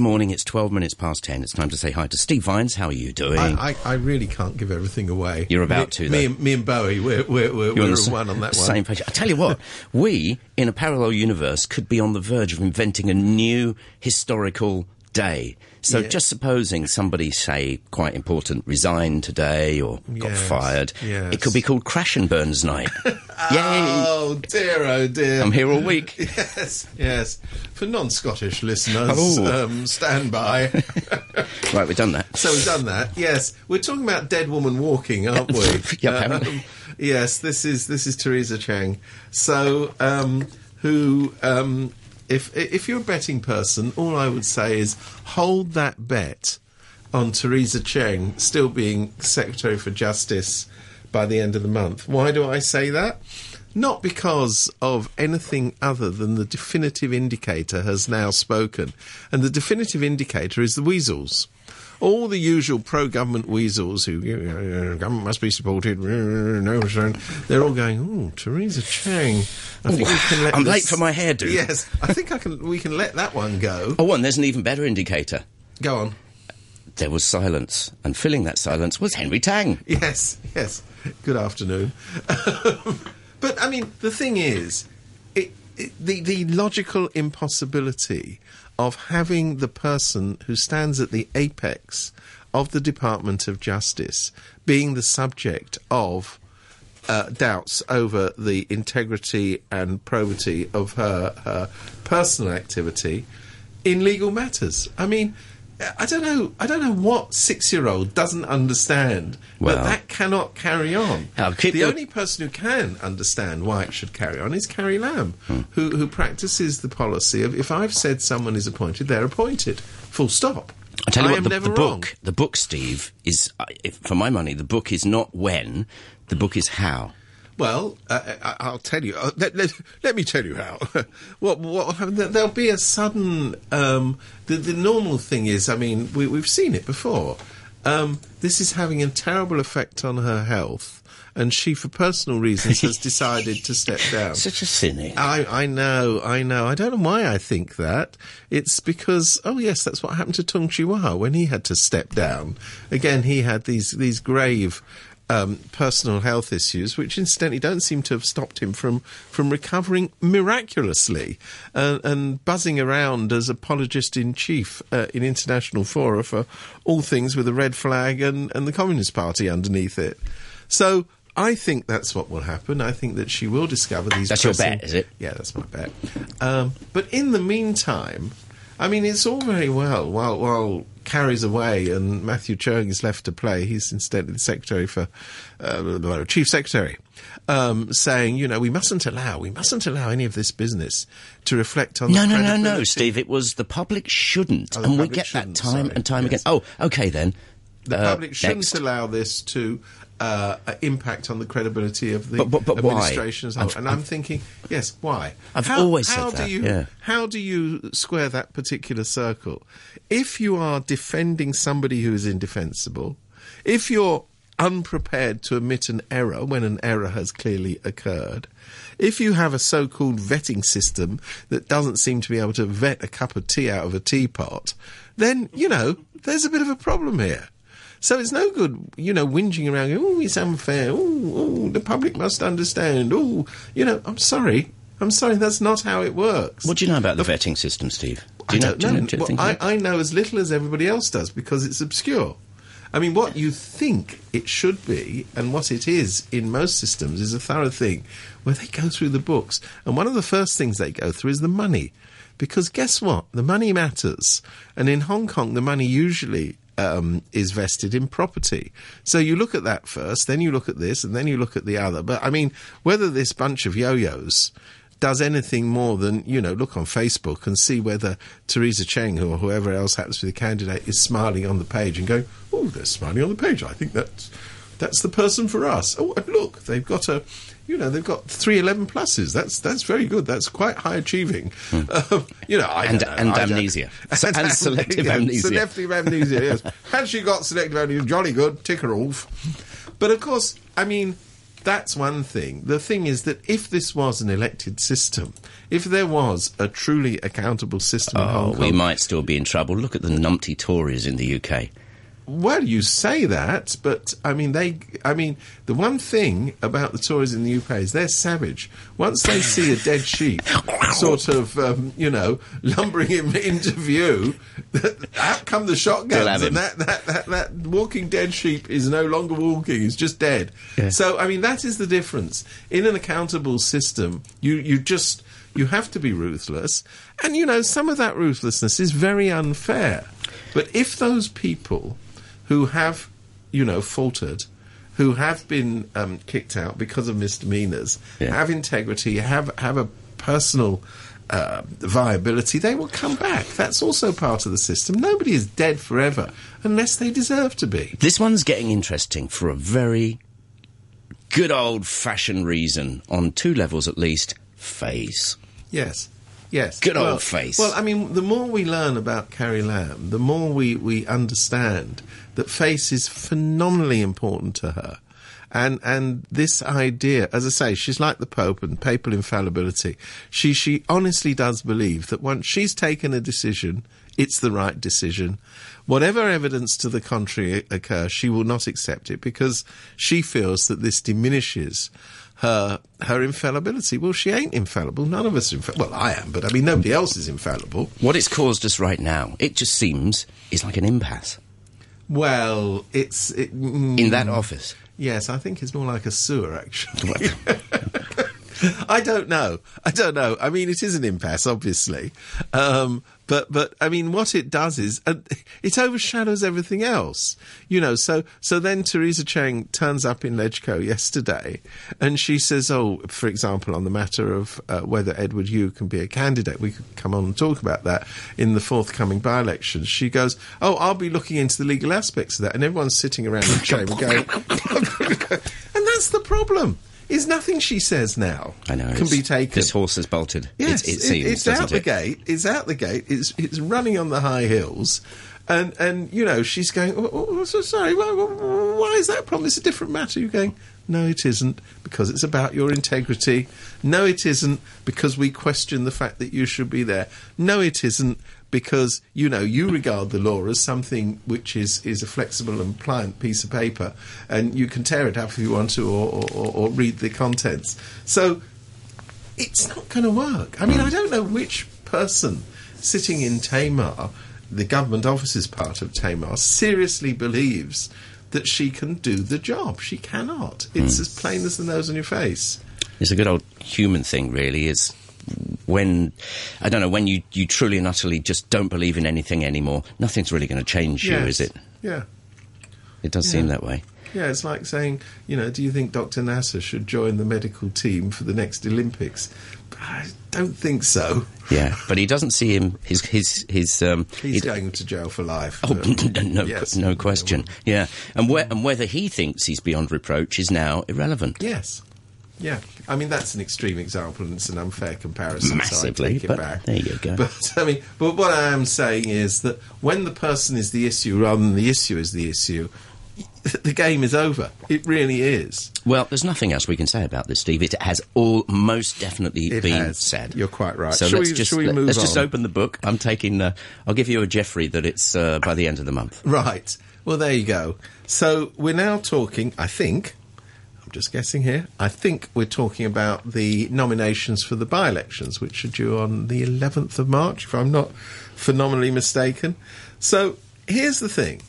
Morning, it's 12 minutes past 10. It's time to say hi to Steve Vines. How are you doing? I really can't give everything away. You're about to, though. Me and Bowie, we're one on that one. Same page. I tell you what, we, in a parallel universe, could be on the verge of inventing a new historical day. So just supposing somebody, say, quite important, resigned today or got fired, it could be called Crash and Burns Night. Yay! Oh, dear, oh, dear. I'm here all week. Yes. For non-Scottish listeners, stand by. Right, we've done that. So we've done that, yes. We're talking about Dead Woman Walking, aren't we? Yes, this is Teresa Cheng. So, If you're a betting person, all I would say is hold that bet on Teresa Cheng still being Secretary for Justice by the end of the month. Why do I say that? Not because of anything other than the definitive indicator has now spoken. And the definitive indicator is the weasels. All the usual pro-government weasels who, government must be supported, they're all going, oh, Teresa Cheng. I'm late for my hairdo. Yes, I think we can let that one go. Oh, and there's an even better indicator. Go on. There was silence, and filling that silence was Henry Tang. Yes. Good afternoon. But, I mean, the thing is, the logical impossibility of having the person who stands at the apex of the Department of Justice being the subject of doubts over the integrity and probity of her personal activity in legal matters. I mean, I don't know what 6-year-old doesn't understand, but that cannot carry on. The only person who can understand why it should carry on is Carrie Lam, who practices the policy of if I've said someone is appointed, they're appointed. Full stop. I tell you what, the book, Steve, is for my money. The book is not when. The book is how. Well, I'll tell you. Let me tell you how. What there'll be a sudden. The normal thing is, I mean, we've seen it before. This is having a terrible effect on her health, and she, for personal reasons, has decided to step down. Such a cynic. I know. I don't know why I think that. It's because, that's what happened to Tung Chiwa when he had to step down. Again, he had these grave personal health issues, which incidentally don't seem to have stopped him from recovering miraculously and buzzing around as apologist-in-chief in international fora for all things with a red flag and the Communist Party underneath it. So I think that's what will happen. I think that she will discover these... That's your bet, is it? Yeah, that's my bet. But in the meantime, I mean, it's all very well while carries away and Matthew Chugg is left to play. He's instead the Chief Secretary, saying, we mustn't allow any of this business to reflect on... No, Steve, it was the public shouldn't. Oh, and we get that time and time again. Oh, OK, then. The public shouldn't allow this to impact on the credibility of the administration as a whole. And I'm thinking, yes, why? How do you square that particular circle? If you are defending somebody who is indefensible, if you're unprepared to admit an error when an error has clearly occurred, if you have a so-called vetting system that doesn't seem to be able to vet a cup of tea out of a teapot, then, there's a bit of a problem here. So it's no good, whinging around, it's unfair, the public must understand, I'm sorry, that's not how it works. What do you know about the vetting system, Steve? I know as little as everybody else does, because it's obscure. I mean, what you think it should be, and what it is in most systems, is a thorough thing, where they go through the books, and one of the first things they go through is the money. Because guess what? The money matters. And in Hong Kong, the money usually is vested in property. So you look at that first, then you look at this, and then you look at the other. But, I mean, whether this bunch of yo-yos does anything more than, look on Facebook and see whether Teresa Cheng or whoever else happens to be the candidate is smiling on the page and going, oh, they're smiling on the page. I think that's the person for us. Oh, and look, they've got a... they've got 3 11 pluses. That's very good. That's quite high achieving. Amnesia. And selective amnesia. Selective amnesia, yes. Had she got selective amnesia, jolly good, tick her off. But of course, I mean, That's one thing. The thing is that if this was an elected system, if there was a truly accountable system in Hong Kong... we might still be in trouble. Look at the numpty Tories in the UK. Well, you say that, but, the one thing about the Tories in the UK is they're savage. Once they see a dead sheep sort of, lumbering him into view, out come the shotguns, and that walking dead sheep is no longer walking, it's just dead. Yeah. So, that is the difference. In an accountable system, you have to be ruthless, and, some of that ruthlessness is very unfair. But if those people who have, faltered, who have been kicked out because of misdemeanours, have integrity, have a personal viability, they will come back. That's also part of the system. Nobody is dead forever unless they deserve to be. This one's getting interesting for a very good old-fashioned reason, on two levels at least, phase. Yes. Good old face. Well, the more we learn about Carrie Lam, the more we understand that face is phenomenally important to her. And this idea, as I say, she's like the Pope and papal infallibility. She honestly does believe that once she's taken a decision, it's the right decision. Whatever evidence to the contrary occurs, she will not accept it because she feels that this diminishes her infallibility. Well, she ain't infallible. None of us are infallible. Well, I am, but nobody else is infallible. What it's caused us right now, it just seems, is like an impasse. Well, it's... in that office? Yes, I think it's more like a sewer, actually. I don't know. It is an impasse, obviously. But what it does is it overshadows everything else. So then Teresa Cheng turns up in Legco yesterday and she says, for example, on the matter of whether Edward Yu can be a candidate, we could come on and talk about that in the forthcoming by-elections. She goes, I'll be looking into the legal aspects of that. And everyone's sitting around in the chamber going... And that's the problem. Is nothing she says now can be taken. This horse has bolted. Yes, it seems, it's out the gate. It's out the gate. It's running on the high hills, and she's going. Oh, sorry. Why is that a problem? It's a different matter. You're going. No, it isn't, because it's about your integrity. No, it isn't, because we question the fact that you should be there. No, it isn't, because, you regard the law as something which is a flexible and pliant piece of paper, and you can tear it up if you want to or read the contents. So it's not going to work. I don't know which person sitting in Tamar, the government offices part of Tamar, seriously believes that she can do the job. She cannot. It's as plain as the nose on your face. It's a good old human thing, really, is when, I don't know, when you truly and utterly just don't believe in anything anymore, nothing's really going to change you, is it? Yeah. It does seem that way. Yeah, it's like saying, do you think Dr. Nasser should join the medical team for the next Olympics? But I don't think so. Yeah, but he doesn't see him. He's going to jail for life. Oh, no question. Yeah, and whether he thinks he's beyond reproach is now irrelevant. Yes. Yeah, that's an extreme example and it's an unfair comparison. Massively, so I take it back. There you go. But what I am saying is that when the person is the issue rather than the issue is the issue, the game is over. It really is. Well, there's nothing else we can say about this, Steve. It has all most definitely been said. You're quite right. So let's just open the book. I'm taking... I'll give you a Jeffrey that it's by the end of the month. Right. Well, there you go. So we're now talking, I think... I'm just guessing here. I think we're talking about the nominations for the by-elections, which are due on the 11th of March, if I'm not phenomenally mistaken. So here's the thing.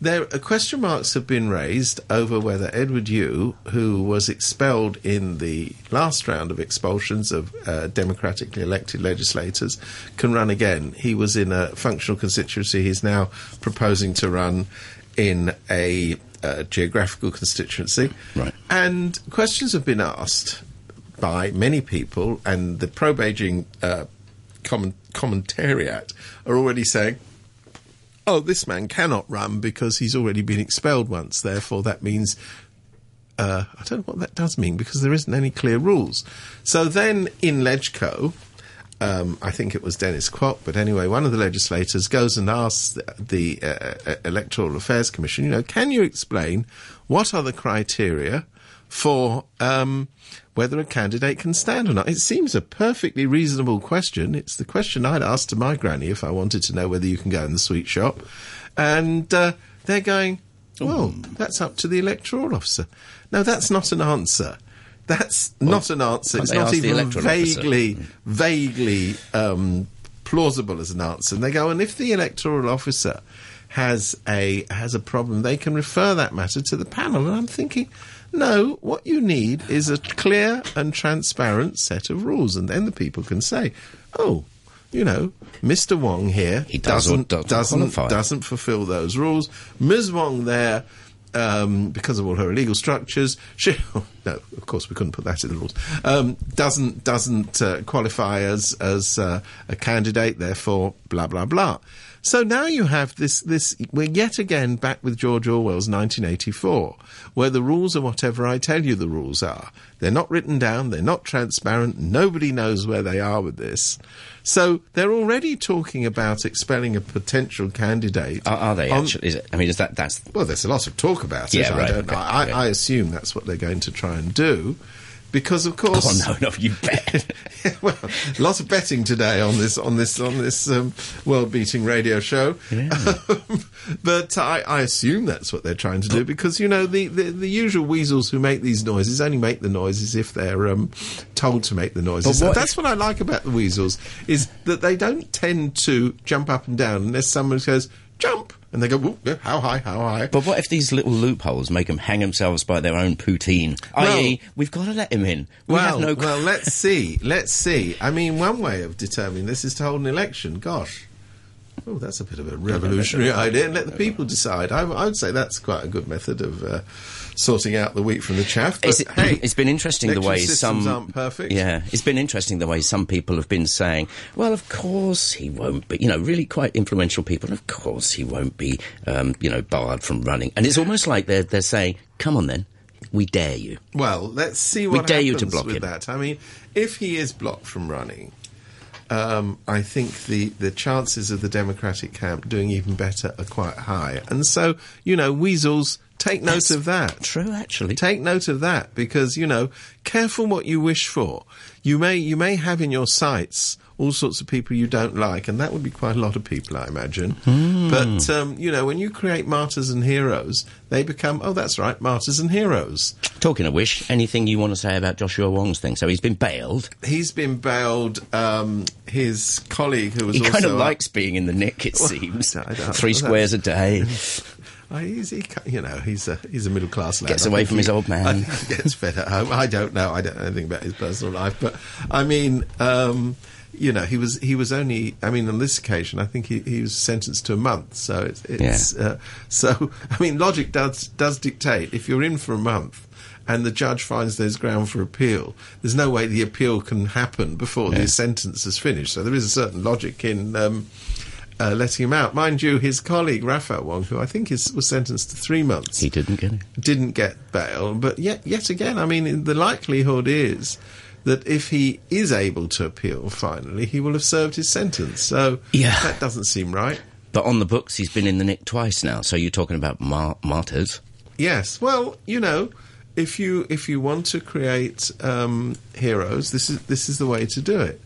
There are question marks have been raised over whether Edward Yu, who was expelled in the last round of expulsions of democratically elected legislators, can run again. He was in a functional constituency. He's now proposing to run in a geographical constituency. Right. And questions have been asked by many people, and the pro-Beijing commentariat are already saying, this man cannot run because he's already been expelled once. Therefore, that means... I don't know what that does mean, because there isn't any clear rules. So then in Legco, I think it was Dennis Kwok, but anyway, one of the legislators goes and asks the Electoral Affairs Commission, can you explain what are the criteria for whether a candidate can stand or not. It seems a perfectly reasonable question. It's the question I'd asked to my granny if I wanted to know whether you can go in the sweet shop. And they're going, well, that's up to the electoral officer. No, that's not an answer. That's not an answer. It's not even vaguely plausible as an answer. And they go, and if the electoral officer has a problem, they can refer that matter to the panel. And I'm thinking, no, what you need is a clear and transparent set of rules. And then the people can say, oh, you know, Mr. Wong here, he doesn't fulfil those rules. Ms. Wong there, because of all her illegal structures, she no, of course we couldn't put that in the rules. Doesn't qualify as a candidate. Therefore, blah blah blah. So now you have this. We're yet again back with George Orwell's 1984, where the rules are whatever I tell you the rules are. They're not written down. They're not transparent. Nobody knows where they are with this. So they're already talking about expelling a potential candidate. Are they actually? There's a lot of talk about it. Yeah, right, I assume that's what they're going to try and do, because of course. Oh no, you bet. Well, lots of betting today on this world-beating radio show. Yeah. But I assume that's what they're trying to do, because you know the usual weasels who make these noises only make the noises if they're told to make the noises. That's what I like about the weasels, is that they don't tend to jump up and down unless someone goes jump. And they go, how high, how high? But what if these little loopholes make them hang themselves by their own poutine? Well, i.e., we've got to let him in. Let's see. Let's see. I mean, one way of determining this is to hold an election. Gosh. Oh, that's a bit of a revolutionary idea. And let the people decide. I would say that's quite a good method of sorting out the wheat from the chaff. It's been interesting the way some aren't perfect. Yeah, it's been interesting the way some people have been saying, well, of course he won't be. You know, really quite influential people. Of course he won't be. Barred from running. And it's almost like they're saying, come on then. We dare you. Well, let's see what happens you to block with him. That. I mean, if he is blocked from running. I think the chances of the Democratic camp doing even better are quite high. And so, you know, weasels, take note of that. True, actually. Take note of that, because, you know, careful what you wish for. You may have in your sights all sorts of people you don't like, and that would be quite a lot of people, I imagine. Mm. But, when you create martyrs and heroes, they become, oh, that's right, martyrs and heroes. Talking of which, anything you want to say about Joshua Wong's thing? So he's been bailed. His colleague who was also... He kind of likes being in the nick, it seems. Three squares a day. He's a middle-class lad. Gets away from his old man. Gets fed at home. I don't know. I don't know anything about his personal life. But, I mean... He was only on this occasion, I think he was sentenced to a month. So logic does dictate. If you're in for a month and the judge finds there's ground for appeal, there's no way the appeal can happen before the sentence is finished. So there is a certain logic in letting him out. Mind you, his colleague, Raphael Wong, who I think was sentenced to 3 months. He didn't get it. Didn't get bail. But yet again, I mean, the likelihood is that if he is able to appeal, finally, he will have served his sentence. So that doesn't seem right. But on the books, he's been in the nick twice now. So you're talking about martyrs. Yes. Well, you know, if you want to create heroes, this is the way to do it.